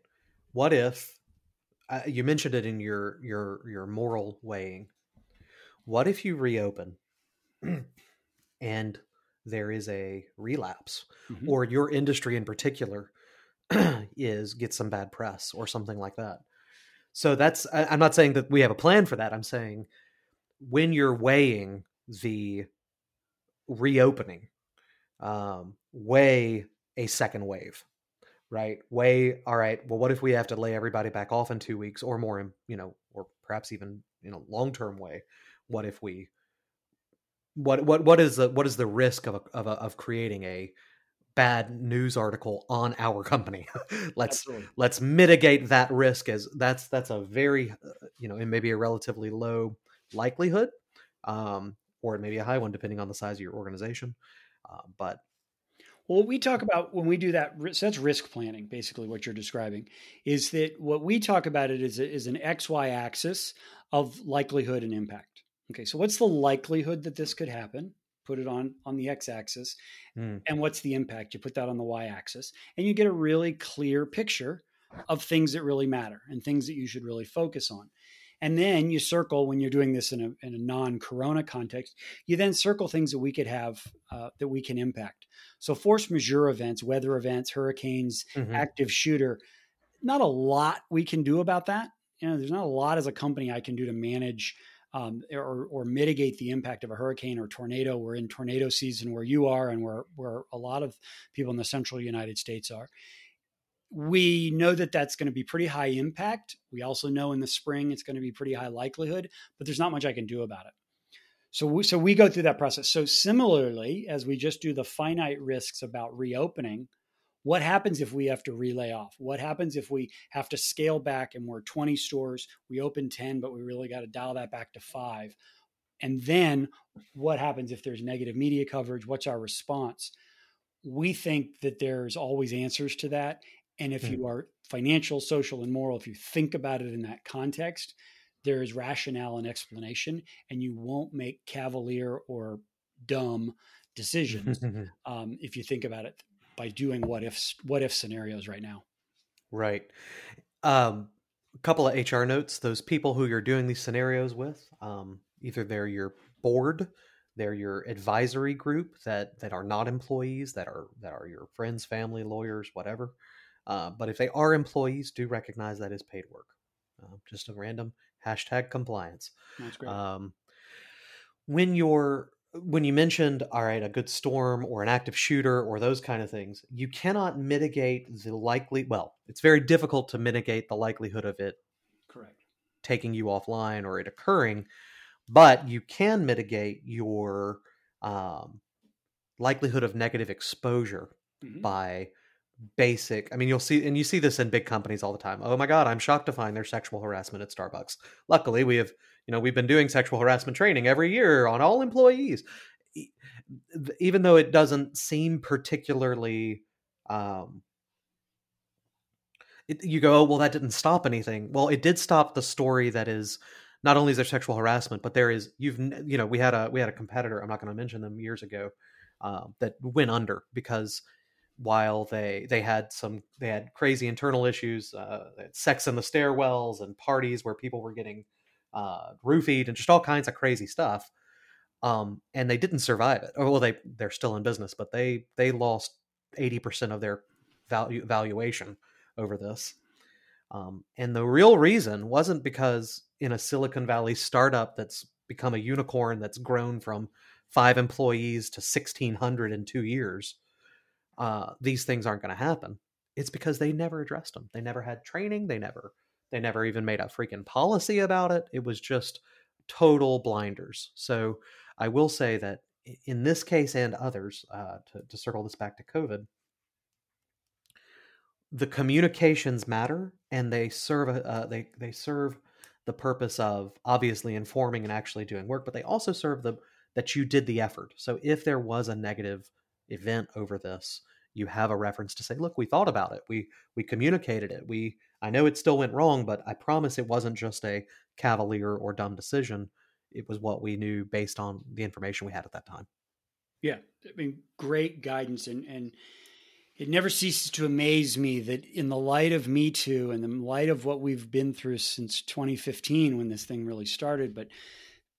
what if, uh, you mentioned it in your your your moral weighing, what if you reopen and there is a relapse, mm-hmm. or your industry in particular is get some bad press or something like that. So that's, I, I'm not saying that we have a plan for that. I'm saying when you're weighing the reopening, um, weigh a second wave, right? Weigh, all right, well, what if we have to lay everybody back off in two weeks or more, in, you know, or perhaps even in a long-term way? What if we, What what what is the what is the risk of a, of a, of creating a bad news article on our company? let's Absolutely. let's mitigate that risk, as that's that's a very uh, you know, and maybe a relatively low likelihood, um, or maybe a high one depending on the size of your organization. Uh, but well, we talk about when we do that. So that's risk planning, basically. What you're describing is that what we talk about it is is an X Y axis of likelihood and impact. Okay, so what's the likelihood that this could happen? Put it on, on the x-axis. Mm. And what's the impact? You put that on the y-axis. And you get a really clear picture of things that really matter and things that you should really focus on. And then you circle, when you're doing this in a, in a non-corona context, you then circle things that we could have, uh, that we can impact. So force majeure events, weather events, hurricanes, mm-hmm. active shooter, not a lot we can do about that. You know, there's not a lot as a company I can do to manage Um, or, or mitigate the impact of a hurricane or tornado. We're in tornado season where you are and where, where a lot of people in the central United States are. We know that that's going to be pretty high impact. We also know in the spring it's going to be pretty high likelihood, but there's not much I can do about it. So we, so we go through that process. So similarly, as we just do the finite risks about reopening, what happens if we have to relay off? What happens if we have to scale back and we're twenty stores, we open ten, but we really got to dial that back to five? And then what happens if there's negative media coverage? What's our response? We think that there's always answers to that. And if you are financial, social, and moral, if you think about it in that context, there is rationale and explanation, and you won't make cavalier or dumb decisions um, if you think about it by doing what if what if scenarios right now. Right. Um, a couple of H R notes. Those people who you're doing these scenarios with, um, either they're your board, they're your advisory group that that are not employees, that are that are your friends, family, lawyers, whatever. Uh, but if they are employees, do recognize that is paid work. Uh, just a random hashtag compliance. That's great. Um, when you're When you mentioned, all right, a good storm or an active shooter or those kind of things, you cannot mitigate the likely, well, it's very difficult to mitigate the likelihood of it correct taking you offline or it occurring, but you can mitigate your um, likelihood of negative exposure mm-hmm. by basic, I mean, you'll see, and you see this in big companies all the time. Oh my God, I'm shocked to find there's sexual harassment at Starbucks. Luckily, we have, you know, we've been doing sexual harassment training every year on all employees, even though it doesn't seem particularly, um, it, you go, oh, well, that didn't stop anything. Well, it did stop the story that is not only is there sexual harassment, but there is, you've, you know, we had a, we had a competitor, I'm not going to mention them, years ago, uh, that went under because while they they had some they had crazy internal issues, uh, they had sex in the stairwells and parties where people were getting uh, roofied and just all kinds of crazy stuff. Um, and they didn't survive it. Well, they they're still in business, but they they lost eighty percent of their value valuation over this. Um, and the real reason wasn't because in a Silicon Valley startup that's become a unicorn that's grown from five employees to sixteen hundred in two years, uh, these things aren't going to happen. It's because they never addressed them. They never had training. They never they never even made a freaking policy about it. It was just total blinders. So I will say that in this case and others, uh, to, to circle this back to COVID, the communications matter, and they serve uh, they they serve the purpose of obviously informing and actually doing work, but they also serve the that you did the effort. So if there was a negative event over this, you have a reference to say, look, we thought about it, we we communicated it, we I know it still went wrong, but I promise it wasn't just a cavalier or dumb decision. It was what we knew based on the information we had at that time. Yeah, I mean, great guidance, and and. It never ceases to amaze me that in the light of Me Too and the light of what we've been through since twenty fifteen, when this thing really started, but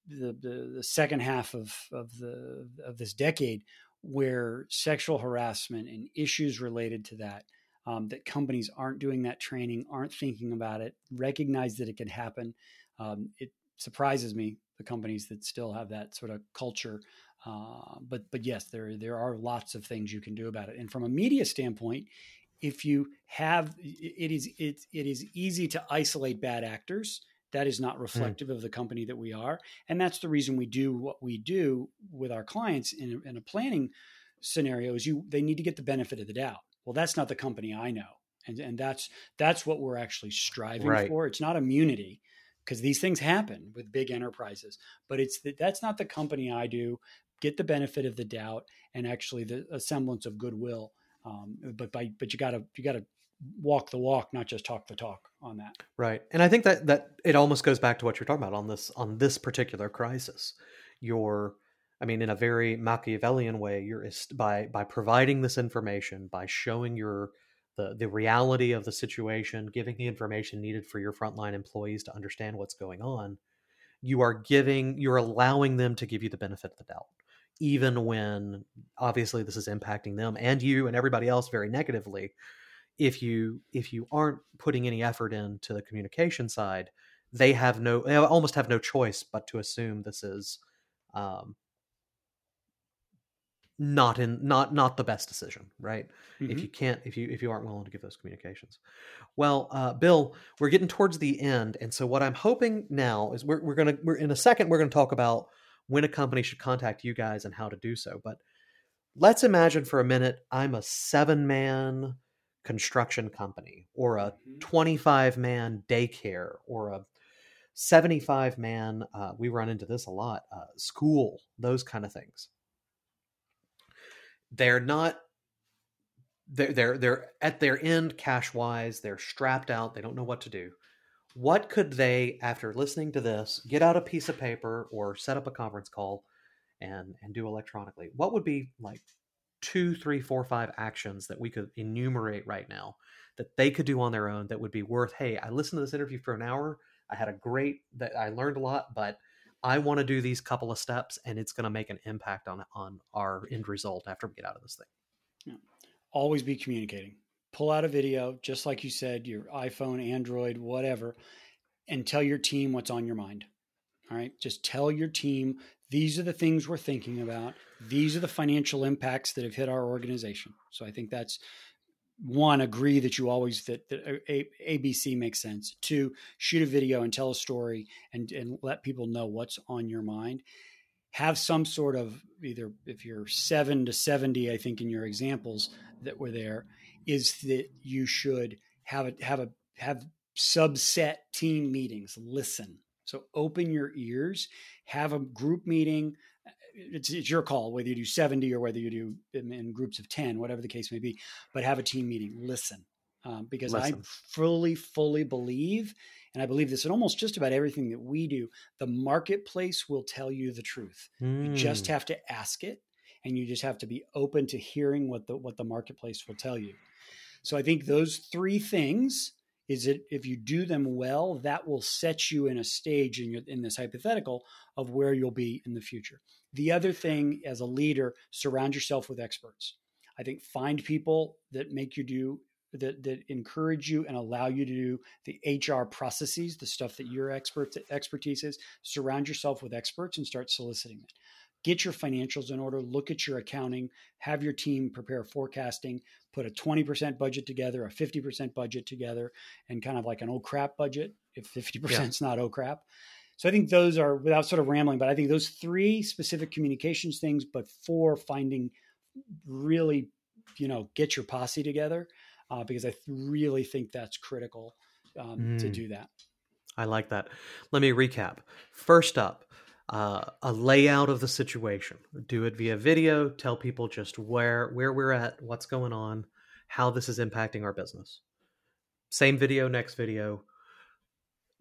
the, the, the second half of, of the, of this decade, where sexual harassment and issues related to that, um, that companies aren't doing that training, aren't thinking about it, recognize that it could happen. Um, it surprises me, the companies that still have that sort of culture. Uh, but but yes, there there are lots of things you can do about it. And from a media standpoint, if you have, it is it it is easy to isolate bad actors. That is not reflective mm. of the company that we are, and that's the reason we do what we do with our clients in, in a planning scenario. Is you they need to get the benefit of the doubt. Well, that's not the company I know, and and that's that's what we're actually striving right. for. It's not immunity, because these things happen with big enterprises, but it's the, that's not the company I do. Get the benefit of the doubt and actually the a semblance of goodwill. Um, but by, but you gotta, you gotta walk the walk, not just talk the talk on that. Right. And I think that, that it almost goes back to what you're talking about on this, on this particular crisis. You're, I mean, in a very Machiavellian way, you're by, by providing this information, by showing your, the, the reality of the situation, giving the information needed for your frontline employees to understand what's going on. You are giving, you're allowing them to give you the benefit of the doubt, even when obviously this is impacting them and you and everybody else very negatively. If you, if you aren't putting any effort into the communication side, they have no, they almost have no choice but to assume this is um, not in, not, not the best decision, right? Mm-hmm. If you can't, if you, if you aren't willing to give those communications. Well, uh, Bill, we're getting towards the end. And so what I'm hoping now is we're, we're going to, we're in a second, we're going to talk about when a company should contact you guys and how to do so. But let's imagine for a minute, I'm a seven man construction company or a twenty-five man daycare or a seventy-five man, uh, we run into this a lot, uh, school, those kind of things. They're not, they're, they're, they're at their end cash wise, they're strapped out. They don't know what to do. What could they, after listening to this, get out a piece of paper or set up a conference call and, and do electronically? What would be like two, three, four, five actions that we could enumerate right now that they could do on their own that would be worth, hey, I listened to this interview for an hour. I had a great, that I learned a lot, but I want to do these couple of steps and it's going to make an impact on, on our end result after we get out of this thing. Yeah. Always be communicating. Pull out a video, just like you said, your iPhone, Android, whatever, and tell your team what's on your mind. All right. Just tell your team, these are the things we're thinking about. These are the financial impacts that have hit our organization. So I think that's one, agree that you always, that, that A B C makes sense. Two, shoot a video and tell a story and, and let people know what's on your mind. Have some sort of either, if you're seven to seventy, I think in your examples that were there, is that you should have a, have a have subset team meetings. Listen, so open your ears. Have a group meeting. It's, it's your call whether you do seventy or whether you do in, in groups of ten, whatever the case may be. But have a team meeting. Listen, um, because listen. I fully, fully believe, and I believe this in almost just about everything that we do. The marketplace will tell you the truth. Mm. You just have to ask it. and you just have to be open to hearing what the what the marketplace will tell you. So I think those three things is that if you do them well, that will set you in a stage in your, in this hypothetical of where you'll be in the future. The other thing as a leader, surround yourself with experts. I think find people that make you do that, that encourage you and allow you to do the H R processes, the stuff that your expert expertise is. Surround yourself with experts and start soliciting it. Get your financials in order, look at your accounting, have your team prepare forecasting, put a twenty percent budget together, a fifty percent budget together, and kind of like an oh crap budget, if fifty percent yeah. is not oh crap. So I think those are, without sort of rambling, but I think those three specific communications things, but four finding really, you know, get your posse together, uh, because I th- really think that's critical um, mm. to do that. I like that. Let me recap. First up, Uh, a layout of the situation. Do it via video. Tell people just where where we're at, what's going on, how this is impacting our business. Same video, next video.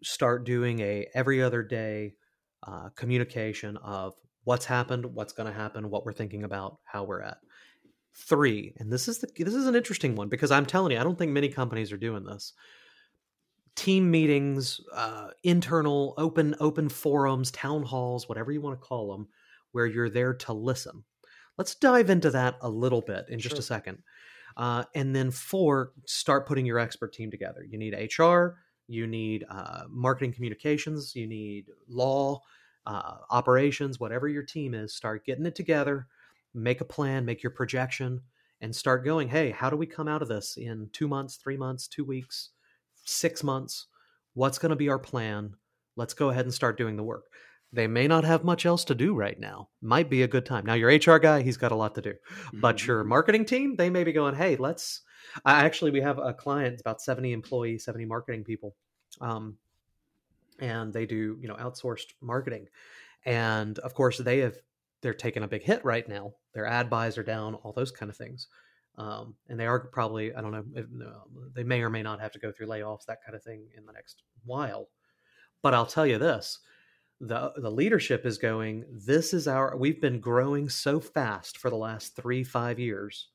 Start doing a every other day uh, communication of what's happened, what's going to happen, what we're thinking about, how we're at. Three, and this is the this is an interesting one because I'm telling you, I don't think many companies are doing this. Team meetings, uh, internal open open forums, town halls, whatever you want to call them, where you're there to listen. Let's dive into that a little bit in just sure. a second. Uh, and then four, start putting your expert team together. You need H R, you need uh, marketing communications, you need law, uh, operations, whatever your team is, start getting it together, make a plan, make your projection, and start going, hey, how do we come out of this in two months, three months, two weeks? six months, what's going to be our plan? Let's go ahead and start doing the work. They may not have much else to do right now. Might be a good time. Now, your H R guy, he's got a lot to do. Mm-hmm. But your marketing team, they may be going, hey, let's... I actually, we have a client, about seventy employees, seventy marketing people. Um, and they do, you know, outsourced marketing. And of course, they have, they're taking a big hit right now. Their ad buys are down, all those kind of things. Um, and they are probably, I don't know, if, uh, they may or may not have to go through layoffs, that kind of thing in the next while. But I'll tell you this, the the leadership is going, this is our, we've been growing so fast for the last three, five years.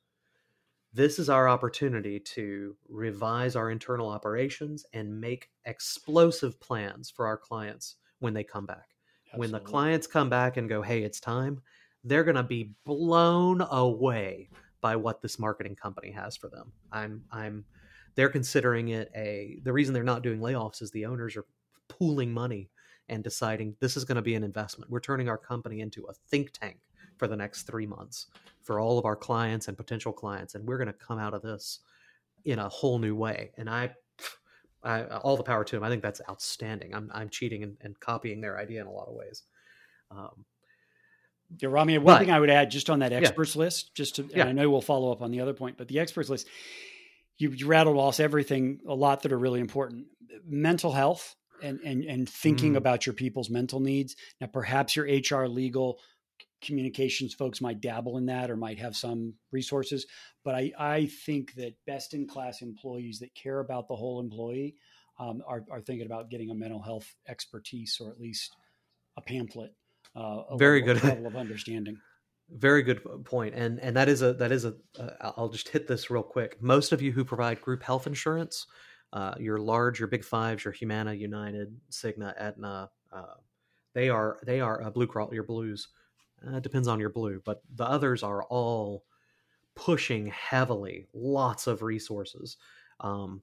This is our opportunity to revise our internal operations and make explosive plans for our clients when they come back. Absolutely. When the clients come back and go, hey, it's time, they're going to be blown away by what this marketing company has for them. I'm, I'm, they're considering it a, the reason they're not doing layoffs is the owners are pooling money and deciding this is going to be an investment. We're turning our company into a think tank for the next three months for all of our clients and potential clients. And we're going to come out of this in a whole new way. And I, I all the power to them. I think that's outstanding. I'm, I'm cheating and, and copying their idea in a lot of ways. Um, Yeah, Rami, one but, thing I would add just on that experts yeah. list, just to, and yeah. I know we'll follow up on the other point, but the experts list, you, you rattled off everything, a lot that are really important. Mental health and and and thinking mm. about your people's mental needs. Now, perhaps your H R, legal, communications folks might dabble in that or might have some resources. But I, I think that best-in-class employees that care about the whole employee um, are, are thinking about getting a mental health expertise or at least a pamphlet. Uh, a very level, good level of understanding. Very good point, and and that is a that is a. Uh, I'll just hit this real quick. Most of you who provide group health insurance, uh, your large, your big fives, your Humana, United, Cigna, Aetna, uh, they are they are uh, Blue Cross, your Blues. Uh, depends on your blue, but the others are all pushing heavily, lots of resources um,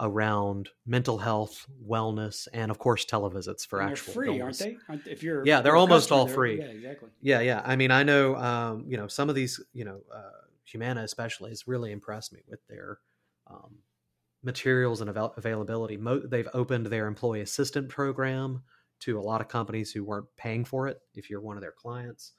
around mental health, wellness, and of course, televisits for and actual. They're free, illness. aren't they? Aren't, if you're yeah, they're almost customer, all they're, free. Yeah, exactly. Yeah, yeah. I mean, I know, um, you know, some of these, you know, uh, Humana especially has really impressed me with their um, materials and avail- availability. Mo- they've opened their employee assistant program to a lot of companies who weren't paying for it. If you're one of their clients,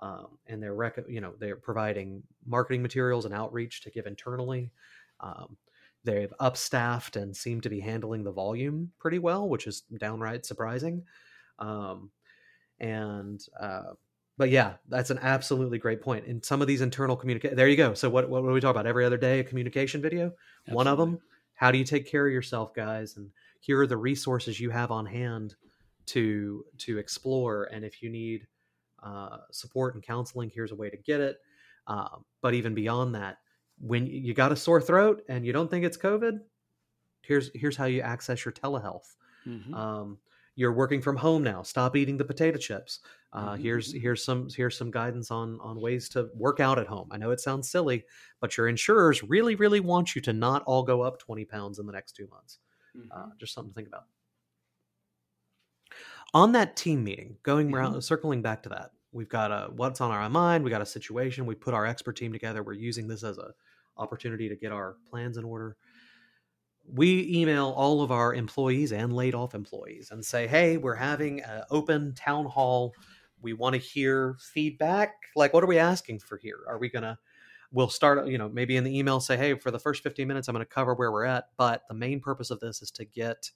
um, and they're, rec- you know, they're providing marketing materials and outreach to give internally. Um, They've upstaffed and seem to be handling the volume pretty well, which is downright surprising. Um, and, uh, but yeah, that's an absolutely great point. And some of these internal communication, there you go. So what, what do we talk about? Every other day, a communication video, absolutely. One of them, how do you take care of yourself, guys? And here are the resources you have on hand to, to explore. And if you need uh, support and counseling. Here's a way to get it. Uh, but even beyond that, when you got a sore throat and you don't think it's COVID, here's here's how you access your telehealth. Mm-hmm. Um, you're working from home now. Stop eating the potato chips. Uh, mm-hmm. Here's here's some here's some guidance on on ways to work out at home. I know it sounds silly, but your insurers really, really want you to not all go up twenty pounds in the next two months. Mm-hmm. Uh, just something to think about. On that team meeting, going mm-hmm. around, circling back to that, we've got a what's on our mind. We got a situation. We put our expert team together. We're using this as a opportunity to get our plans in order. We email all of our employees and laid off employees and say, hey, we're having an open town hall. We want to hear feedback. Like, what are we asking for here? Are we going to, we'll start, you know, maybe in the email say, hey, for the first fifteen minutes, I'm going to cover where we're at. But the main purpose of this is to get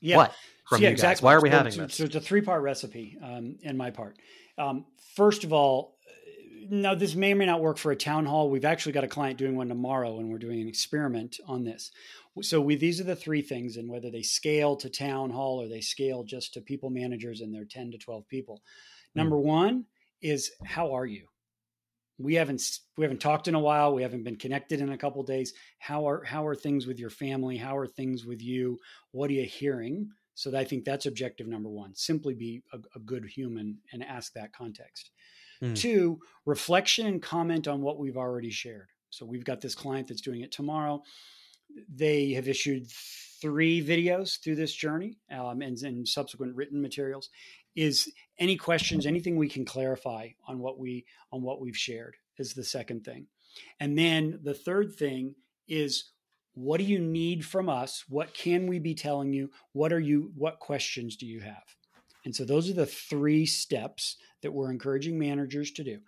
yeah. what from yeah, you exactly. guys? Why are we so, having so, this? So it's a three-part recipe um, in my part. Um, first of all, now, this may or may not work for a town hall. We've actually got a client doing one tomorrow, and we're doing an experiment on this. So we, these are the three things, and whether they scale to town hall or they scale just to people managers and they're ten to twelve people. Number one is, how are you? We haven't we haven't talked in a while. We haven't been connected in a couple of days. How are how are things with your family? How are things with you? What are you hearing? So I think that's objective number one. Simply be a, a good human and ask that context. Mm. Two, reflection and comment on what we've already shared. So we've got this client that's doing it tomorrow. They have issued three videos through this journey um, and, and subsequent written materials. Is any questions, anything we can clarify on what we on what we've shared is the second thing. And then the third thing is, what do you need from us? What can we be telling you? What are you? What questions do you have? And so those are the three steps that we're encouraging managers to do.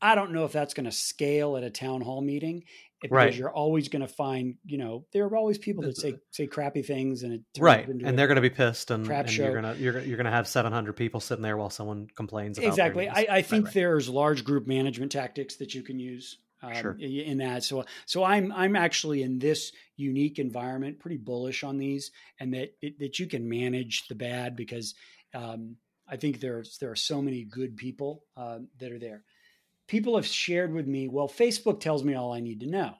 I don't know if that's going to scale at a town hall meeting, because right. you're always going to find, you know, there are always people that say say crappy things, and it right, and they're going to be pissed, and, and you're going to you're, you're going to have seven hundred people sitting there while someone complains about exactly. Their I, I think right, right. there's large group management tactics that you can use um, sure. in that. So so I'm I'm actually in this unique environment pretty bullish on these, and that it, that you can manage the bad because. Um, I think there's, there are so many good people uh, that are there. People have shared with me, well, Facebook tells me all I need to know.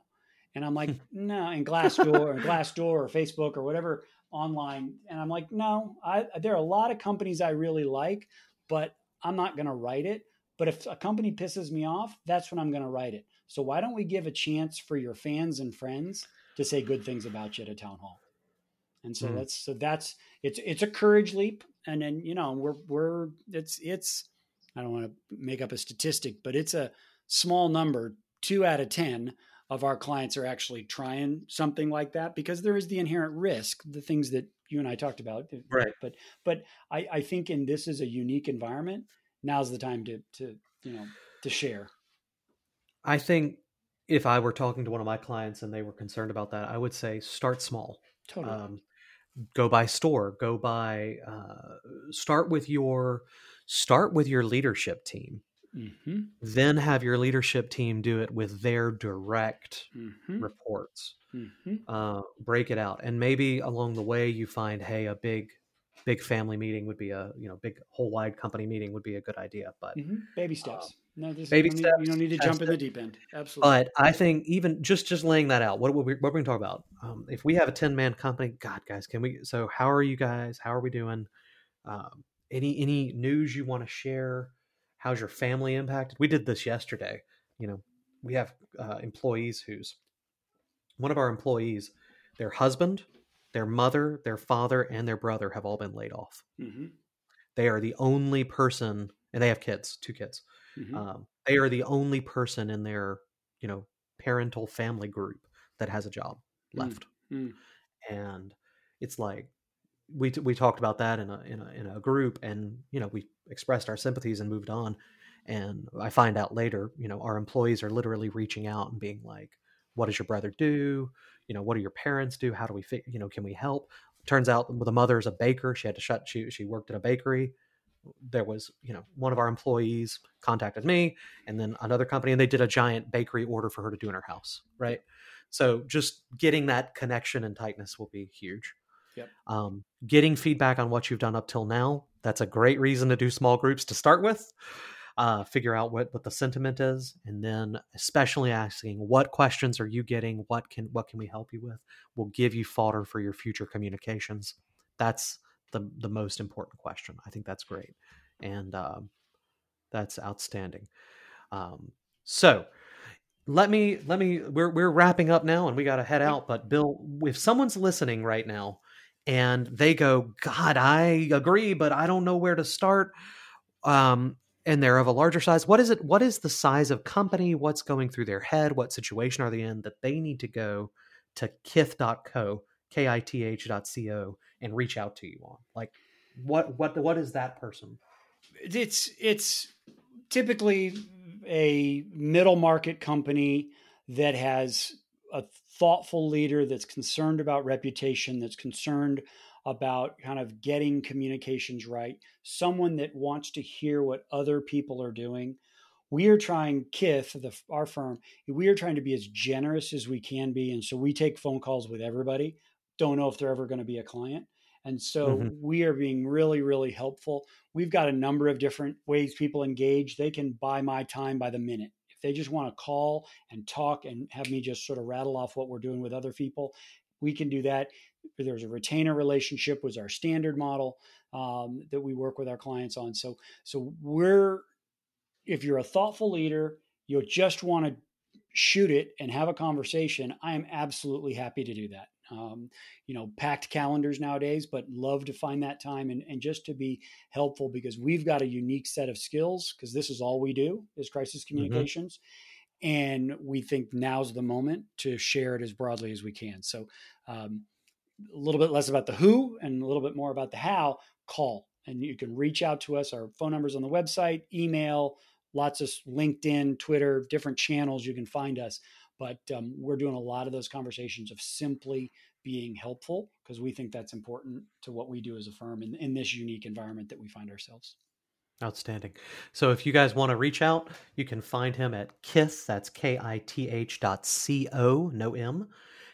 And I'm like, no, and Glassdoor or Glassdoor or Facebook or whatever online. And I'm like, no, I, there are a lot of companies I really like, but I'm not going to write it. But if a company pisses me off, that's when I'm going to write it. So why don't we give a chance for your fans and friends to say good things about you at a town hall? And so mm. that's, so that's, it's, it's a courage leap. And then, you know, we're, we're, it's, it's, I don't want to make up a statistic, but it's a small number, two out of ten of our clients are actually trying something like that, because there is the inherent risk, the things that you and I talked about. Right. But, but I, I think in this is a unique environment. Now's the time to, to, you know, to share. I think if I were talking to one of my clients and they were concerned about that, I would say start small. Totally. Um, go by store, go by, uh, start with your, start with your leadership team, mm-hmm. then have your leadership team do it with their direct mm-hmm. reports, mm-hmm. uh, break it out. And maybe along the way you find, hey, a big, big family meeting would be a, you know, big whole wide company meeting would be a good idea, but mm-hmm. baby steps. Um, No, this Baby is, you, don't need, you don't need to jump in the deep end. Absolutely. But I think even just, just laying that out, what what, we, what we're going to talk about, um, if we have a ten man company, God, guys, can we, so how are you guys? How are we doing? Um, any, any news you want to share? How's your family impacted? We did this yesterday. You know, we have uh, employees who's one of our employees, their husband, their mother, their father, and their brother have all been laid off. Mm-hmm. They are the only person, and they have kids, two kids. Mm-hmm. Um, they are the only person in their, you know, parental family group that has a job left. Mm-hmm. And it's like, we, we talked about that in a, in a, in a group, and, you know, we expressed our sympathies and moved on. And I find out later, you know, our employees are literally reaching out and being like, what does your brother do? You know, what do your parents do? How do we fit? You know, can we help? Turns out the mother is a baker. She had to shut, she, she worked at a bakery. There was, you know, one of our employees contacted me, and then another company, and they did a giant bakery order for her to do in her house. Right. So just getting that connection and tightness will be huge. Yep. Um, getting feedback on what you've done up till now. That's a great reason to do small groups to start with. Uh, figure out what, what the sentiment is, and then especially asking what questions are you getting, what can what can we help you with, will give you fodder for your future communications. That's the the most important question. I think that's great, and um, that's outstanding. Um, so let me let me we're we're wrapping up now, and we got to head out. But Bill, if someone's listening right now, and they go, God, I agree, but I don't know where to start. Um, and they're of a larger size. What is it? What is the size of company? What's going through their head? What situation are they in that they need to go to kith dot co, K I T H dot C O, and reach out to you on? Like, what, what, what is that person? It's, it's typically a middle market company that has a thoughtful leader that's concerned about reputation, that's concerned about kind of getting communications right, someone that wants to hear what other people are doing. We are trying, Kith, the, our firm, we are trying to be as generous as we can be. And so we take phone calls with everybody. Don't know if they're ever going to be a client. And so mm-hmm. we are being really, really helpful. We've got a number of different ways people engage. They can buy my time by the minute. If they just want to call and talk and have me just sort of rattle off what we're doing with other people, we can do that. There's a retainer relationship was our standard model um, that we work with our clients on. So, so we're, if you're a thoughtful leader, you'll just want to shoot it and have a conversation. I am absolutely happy to do that. Um, you know, packed calendars nowadays, but love to find that time and, and just to be helpful, because we've got a unique set of skills, because this is all we do is crisis communications. Mm-hmm. And we think now's the moment to share it as broadly as we can. So um, a little bit less about the who and a little bit more about the how. Call, and you can reach out to us. Our phone number's on the website, email, lots of LinkedIn, Twitter, different channels you can find us. But um, we're doing a lot of those conversations of simply being helpful, because we think that's important to what we do as a firm in, in this unique environment that we find ourselves. Outstanding. So if you guys want to reach out, you can find him at Kith, that's K I T H dot C O, no M.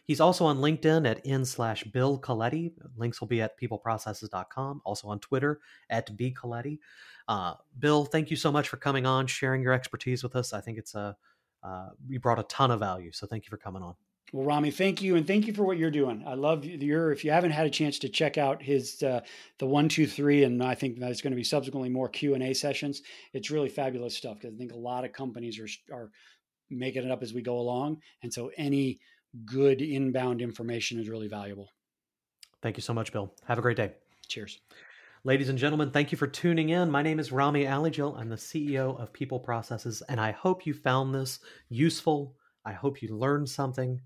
He's also on LinkedIn at N slash Bill Coletti. Links will be at people processes dot com. Also on Twitter at B Coletti. Uh, Bill, thank you so much for coming on, sharing your expertise with us. I think it's a, uh, you brought a ton of value. So thank you for coming on. Well, Rami, thank you. And thank you for what you're doing. I love your, if you haven't had a chance to check out his, uh, the one, two, three, and I think there's going to be subsequently more Q and A sessions. It's really fabulous stuff, because I think a lot of companies are, are making it up as we go along. And so any good inbound information is really valuable. Thank you so much, Bill. Have a great day. Cheers. Ladies and gentlemen, thank you for tuning in. My name is Rami Alijil. I'm the C E O of People Processes, and I hope you found this useful. I hope you learned something.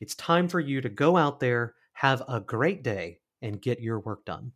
It's time for you to go out there, have a great day, and get your work done.